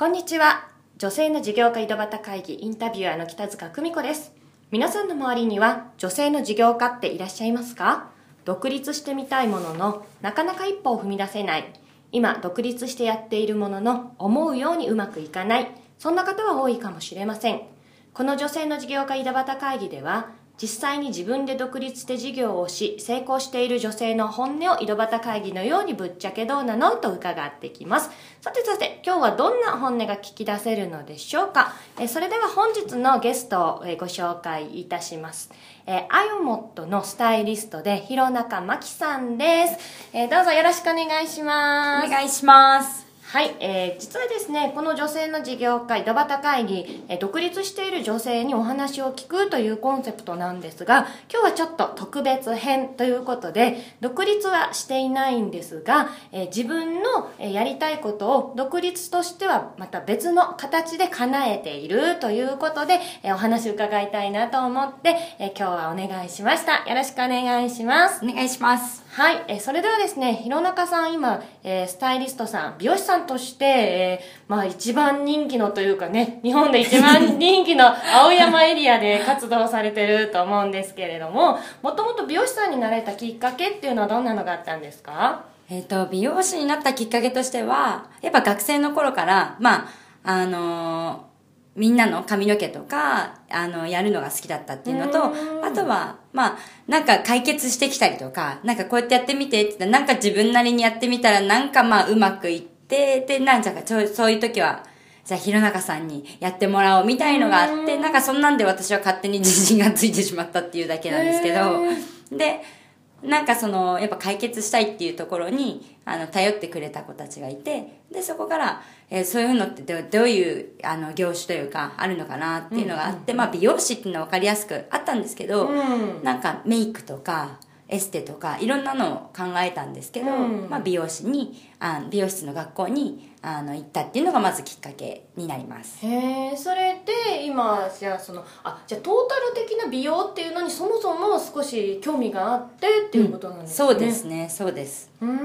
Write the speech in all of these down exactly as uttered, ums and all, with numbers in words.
こんにちは。女性の事業家井戸端会議インタビュアーの北塚久美子です。皆さんの周りには女性の事業家っていらっしゃいますか？独立してみたいものの、なかなか一歩を踏み出せない。今、独立してやっているものの、思うようにうまくいかない。そんな方は多いかもしれません。この女性の事業家井戸端会議では、実際に自分で独立して事業をし、成功している女性の本音を井戸端会議のようにぶっちゃけどうなのと伺ってきます。さてさて、今日はどんな本音が聞き出せるのでしょうか。えそれでは本日のゲストをご紹介いたします。えアヨモットのスタイリストで、弘中真紀さんです。えどうぞよろしくお願いします。お願いします。はい、えー、実はですね、この女性の事業家井戸端会議、えー、独立している女性にお話を聞くというコンセプトなんですが、今日はちょっと特別編ということで、独立はしていないんですが、えー、自分のやりたいことを独立としてはまた別の形で叶えているということで、えー、お話を伺いたいなと思って、えー、今日はお願いしました。よろしくお願いします。お願いします。はい、えー、それではですね、弘中さん今、えー、スタイリストさん、美容師さんとして、えー、まあ一番人気のというかね、日本で一番人気の青山エリアで活動されてると思うんですけれども、もともと美容師さんになられたきっかけっていうのはどんなのがあったんですか？えっと、美容師になったきっかけとしては、やっぱ学生の頃から、まあ、あのー、みんなの髪の毛とか、あの、やるのが好きだったっていうのと、あとは、まあ、なんか解決してきたりとか、なんかこうやってやってみてって、なんか自分なりにやってみたら、なんかまあ、うまくいって、で、で、なんちゃか、そういう時は、じゃあ、弘中さんにやってもらおうみたいのがあって、なんかそんなんで私は勝手に自信がついてしまったっていうだけなんですけど、で、なんかその、やっぱ解決したいっていうところに、あの、頼ってくれた子たちがいて、で、そこから、えー、そういうのって ど, どういう、あの、業種というか、あるのかなっていうのがあって、まあ、美容師っていうのは分かりやすくあったんですけど、なんかメイクとか、エステとかいろんなのを考えたんですけど、うんまあ、美容師にあ美容室の学校にあの行ったっていうのがまずきっかけになります。へえ、それで今じゃあそのあじゃあトータル的な美容っていうのにそもそも少し興味があってっていうことなんですね、うん、そうですねそうですうーん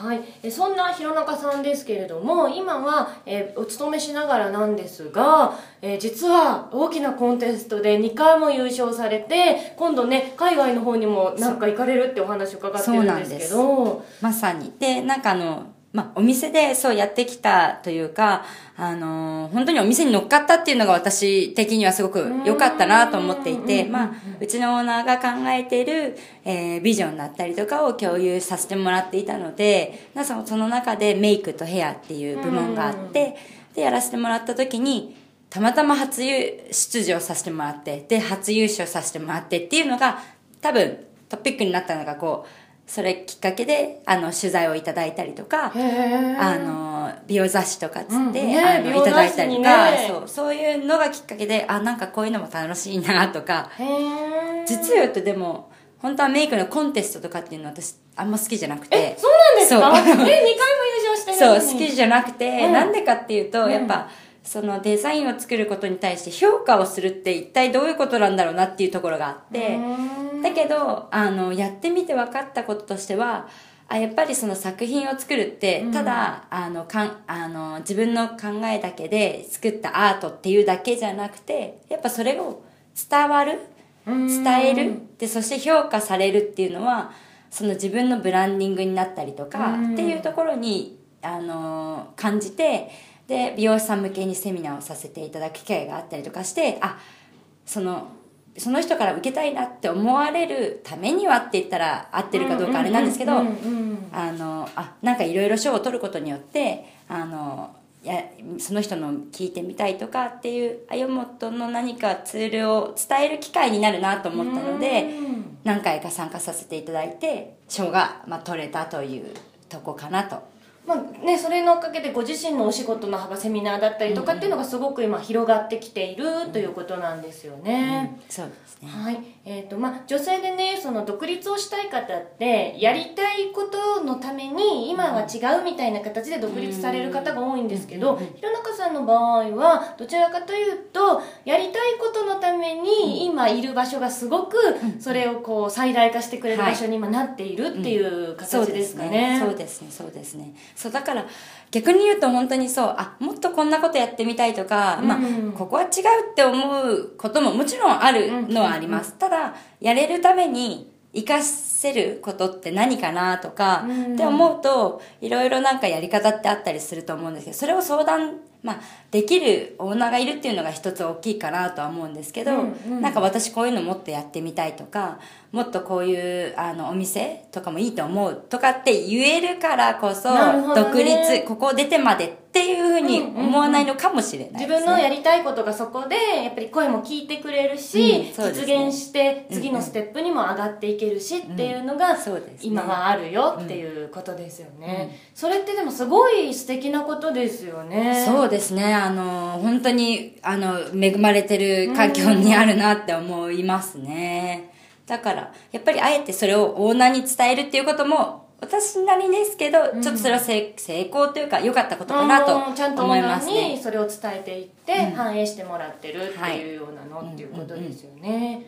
はい、えそんな弘中さんですけれども、今は、えー、お勤めしながらなんですが、えー、実は大きなコンテストでにかいも優勝されて、今度ね海外の方にもなんか行かれるってお話を伺ってるんですけど。そうなんです、まさに。で、なんかあの、まあ、お店でそうやってきたというか、あのー、本当にお店に乗っかったっていうのが私的にはすごく良かったなと思っていて、まあ、うちのオーナーが考えている、えー、ビジョンだったりとかを共有させてもらっていたので、なその中でメイクとヘアっていう部門があって、で、やらせてもらった時に、たまたま初出場させてもらって、で、初優勝させてもらってっていうのが、多分トピックになったのがこう、それきっかけで、あの、取材をいただいたりとか、あの、美容雑誌とかつって、うんね、あのいただいたりとか、ね、そう、そういうのがきっかけで、あ、なんかこういうのも楽しいなとか、実を言うとでも、本当はメイクのコンテストとかっていうのは私、あんま好きじゃなくて。え、そうなんですか？え、にかいも優勝してないのに。そう、好きじゃなくて、うん、なんでかっていうと、うん、やっぱ、そのデザインを作ることに対して評価をするって一体どういうことなんだろうなっていうところがあって、だけど、あの、やってみて分かったこととしては、あ、やっぱりその作品を作るって、ただ、あの、かん、あの、自分の考えだけで作ったアートっていうだけじゃなくて、やっぱそれを伝わる、伝える、で、そして評価されるっていうのは、その自分のブランディングになったりとか、っていうところに、あの、感じて、で、美容師さん向けにセミナーをさせていただく機会があったりとかして、あ、その、その人から受けたいなって思われるためにはって言ったら合ってるかどうかあれなんですけど、あの、あ、なんかいろいろ賞を取ることによって、あの、いや、その人の聞いてみたいとかっていう、アヨモットの何かツールを伝える機会になるなと思ったので、何回か参加させていただいて、賞が、まあ、取れたというとこかなと。まあね、それのおかげでご自身のお仕事の幅、セミナーだったりとかっていうのがすごく今広がってきているということなんですよね。うんうん、そうですね。はい。えっと、まあ、女性でね、その独立をしたい方って、やりたいことのために今は違うみたいな形で独立される方が多いんですけど、弘中さんの場合は、どちらかというと、やりたいことのために今いる場所がすごく、それをこう最大化してくれる場所に今なっているっていう形ですかね。そうですね、そうですね、そうですね。そうだから逆に言うと本当にそう、あ、もっとこんなことやってみたいとか、うん、まあここは違うって思うことももちろんあるのはあります、うん、ただやれるために活かせることって何かなとか、うん、って思うといろいろなんかやり方ってあったりすると思うんですけど、それを相談、まあ、できるオーナーがいるっていうのが一つ大きいかなとは思うんですけど、うんうん、なんか私こういうのもっとやってみたいとか、もっとこういうあのお店とかもいいと思うとかって言えるからこそ、ね、独立ここ出てまでっていうふうに思わないのかもしれないですね、うんうんうん、自分のやりたいことがそこでやっぱり声も聞いてくれるし、うんね、実現して次のステップにも上がっていけるしっていうのが、うんうん、今はあるよっていうことですよね、うんうん、それってでもすごい素敵なことですよね。そうそうですね、あの本当にあの恵まれてる環境にあるなって思いますね、うん、だからやっぱりあえてそれをオーナーに伝えるっていうことも私なりですけど、うん、ちょっとそれは成功というか良かったことかなと思いますね。ちゃんとオーナーにそれを伝えていって、うん、反映してもらってるっていうようなの、はい、っていうことですよね。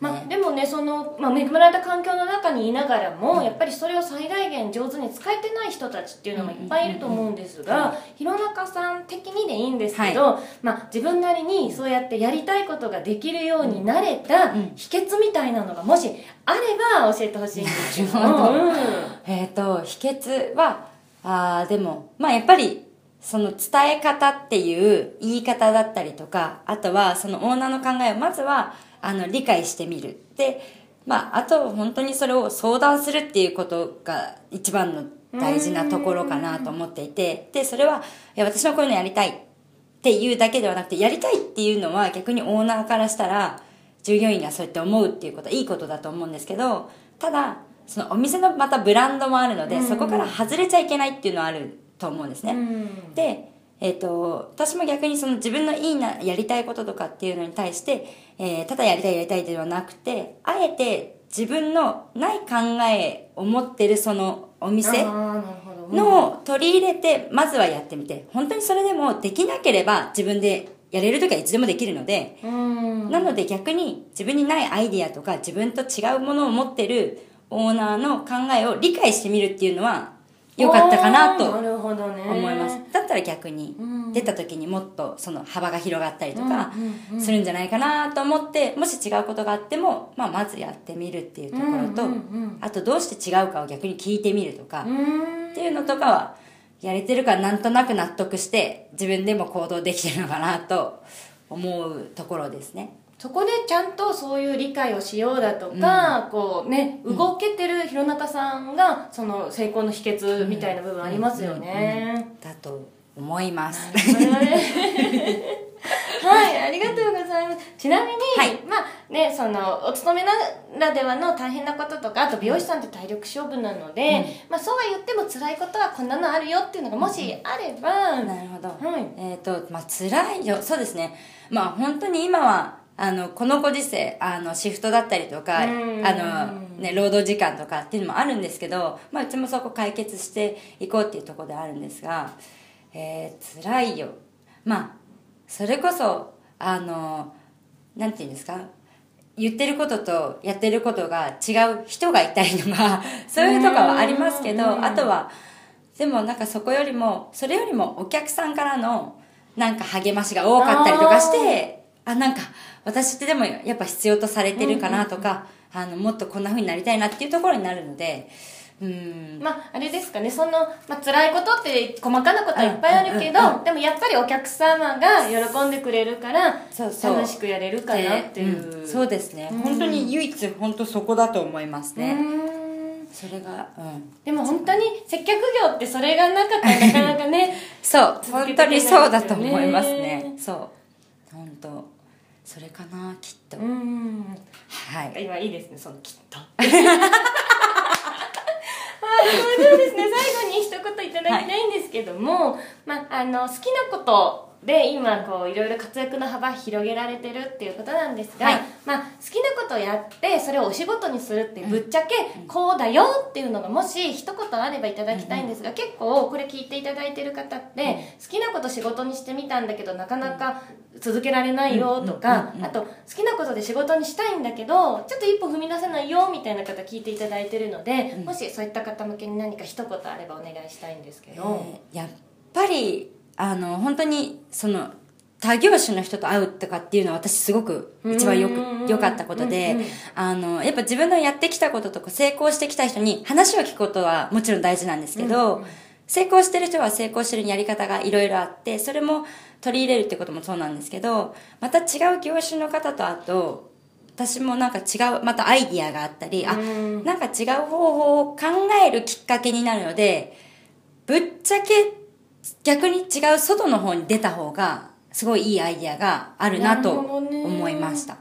まあでもね、その、まあ、恵まれた環境の中にいながらも、うん、やっぱりそれを最大限上手に使えてない人たちっていうのもいっぱいいると思うんですが、弘中さん的にでいいんですけど、はい、まあ、自分なりにそうやってやりたいことができるようになれた秘訣みたいなのがもしあれば教えてほしいんですけど、うんえーと、秘訣は、あ、でも、まあやっぱり、その伝え方っていう言い方だったりとか、あとはそのオーナーの考えをまずは、あの、理解してみる。で、まあ、あと本当にそれを相談するっていうことが一番の大事なところかなと思っていて、で、それは、いや、私はこういうのやりたいっていうだけではなくて、やりたいっていうのは逆にオーナーからしたら、従業員がそうやって思うっていうことはいいことだと思うんですけど、ただ、そのお店のまたブランドもあるので、うん、そこから外れちゃいけないっていうのはあると思うんですね、うん、で、えーと、私も逆にその自分のいいなやりたいこととかっていうのに対して、えー、ただやりたいやりたいではなくて、あえて自分のない考えを持ってるそのお店の取り入れてまずはやってみて、本当にそれでもできなければ自分でやれる時はいつでもできるので、うん、なので逆に自分にないアイディアとか自分と違うものを持ってるオーナーの考えを理解してみるっていうのは良かったかなと思います、ね、だったら逆に出た時にもっとその幅が広がったりとかするんじゃないかなと思って、もし違うことがあっても、まあ、まずやってみるっていうところと、うんうんうん、あとどうして違うかを逆に聞いてみるとかっていうのとかはやれてるからなんとなく納得して自分でも行動できてるのかなと思うところですね。そこでちゃんとそういう理解をしようだとか、うん、こうね、動けてる弘中さんがその成功の秘訣みたいな部分ありますよね、うんうんうん、だと思いますはい、ありがとうございます。ちなみに、はい、まあね、そのお勤めならではの大変なこととか、あと美容師さんって体力勝負なので、うん、まあ、そうは言っても辛いことはこんなのあるよっていうのがもしあれば、うん、なるほど、はい、えーとまあ、辛いよ、そうですね、まあ、本当に今はあのこのご時世、あのシフトだったりとか、あの、ね、労働時間とかっていうのもあるんですけど、まあ、うちもそこ解決していこうっていうところであるんですが、えー、辛いよ、まあそれこそあのなんていうんですか、言ってることとやってることが違う人がいたりとかそういうとかはありますけど、あとはでもなんかそこよりもそれよりもお客さんからのなんか励ましが多かったりとかして、あ、なんか私ってでもやっぱ必要とされてるかなとか、うんうんうん、あのもっとこんな風になりたいなっていうところになるので、うん、まああれですかね、その、まあ、辛いことって細かなことはいっぱいあるけど、うんうんうん、でもやっぱりお客様が喜んでくれるからそうそう楽しくやれるかなっていう、うん、そうですね、うん、本当に唯一本当そこだと思いますね、うん、それが、うん、でも本当に接客業ってそれがなかったらなかなかねそう本当にそうだと思いますね。そう本当それかな、きっと、うん、はい、今いいですね、そのきっとそうですね、最後に一言いただきたいんですけども、はい、まあ、あの好きなことで今こういろいろ活躍の幅広げられてるっていうことなんですが、はい、まあ、好きなことをやってそれをお仕事にするってぶっちゃけこうだよっていうのがもし一言あればいただきたいんですが、うん、結構これ聞いていただいてる方って、うん、好きなこと仕事にしてみたんだけどなかなか続けられないよとか、あと好きなことで仕事にしたいんだけどちょっと一歩踏み出せないよみたいな方聞いていただいてるので、うん、もしそういった方向けに何か一言あればお願いしたいんですけど、えー、やっぱりあの本当にその他業種の人と会うとかっていうのは私すごく一番よく良かったことで、うんうん、あのやっぱ自分のやってきたこととか成功してきた人に話を聞くことはもちろん大事なんですけど、うんうん、成功してる人は成功してるやり方がいろいろあってそれも取り入れるってこともそうなんですけど、また違う業種の方と会うと私もなんか違うまたアイディアがあったり、うん、あなんか違う方法を考えるきっかけになるので、ぶっちゃけ逆に違う外の方に出た方がすごいいいアイディアがあるなと思いました。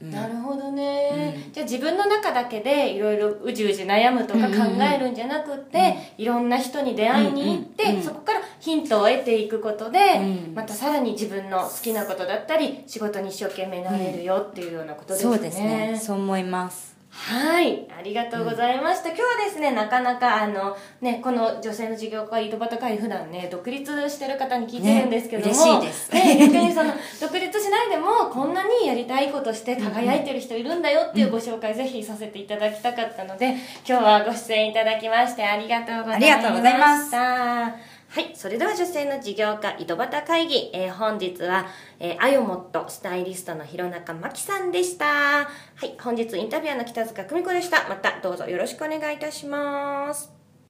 なるほどね、うん、じゃあ自分の中だけでいろいろうじうじ悩むとか考えるんじゃなくって、うんうん、いろんな人に出会いに行って、うんうん、そこからヒントを得ていくことで、うん、またさらに自分の好きなことだったり仕事に一生懸命なれるよっていうようなことですね、うん、そうですね、そう思います。はい、ありがとうございました。うん、今日はですね、なかなかあの、ね、この女性の事業家、井戸端会議、普段ね、独立してる方に聞いてるんですけども、ね、嬉しいです。ね、逆にその、独立しないでも、こんなにやりたいことして輝いてる人いるんだよっていうご紹介、ぜひさせていただきたかったので、今日はご出演いただきましてありがとうございました。ありがとうございました。はい、それでは女性の事業家井戸端会議、えー、本日は、えー、アヨモットスタイリストの弘中真紀さんでした。はい、本日インタビュアーの北塚久美子でした。またどうぞよろしくお願いいたします。